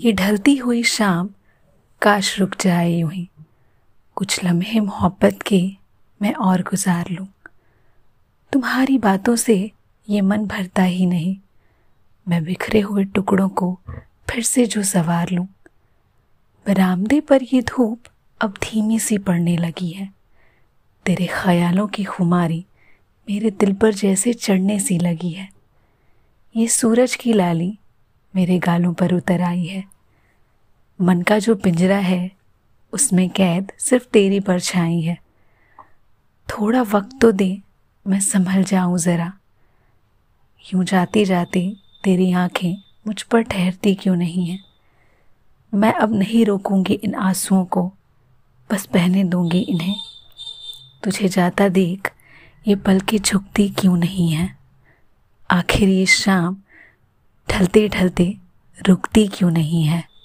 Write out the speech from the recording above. ये ढलती हुई शाम, काश रुक जाए यूं ही, कुछ लम्हे मोहब्बत के मैं और गुजार लूँ। तुम्हारी बातों से ये मन भरता ही नहीं, मैं बिखरे हुए टुकड़ों को फिर से जो सवार लूँ। बरामदे पर ये धूप अब धीमी सी पड़ने लगी है, तेरे ख्यालों की खुमारी मेरे दिल पर जैसे चढ़ने सी लगी है। ये सूरज की लाली मेरे गालों पर उतर आई है, मन का जो पिंजरा है उसमें कैद सिर्फ तेरी परछाई है। थोड़ा वक्त तो दे मैं संभल जाऊँ ज़रा, यूँ जाते जाते तेरी आँखें मुझ पर ठहरती क्यों नहीं हैं। मैं अब नहीं रोकूंगी इन आंसुओं को, बस बहने दूंगी इन्हें। तुझे जाता देख ये पलकें झुकती क्यों नहीं हैं, आखिर ये शाम ढलते ढलते रुकती क्यों नहीं है।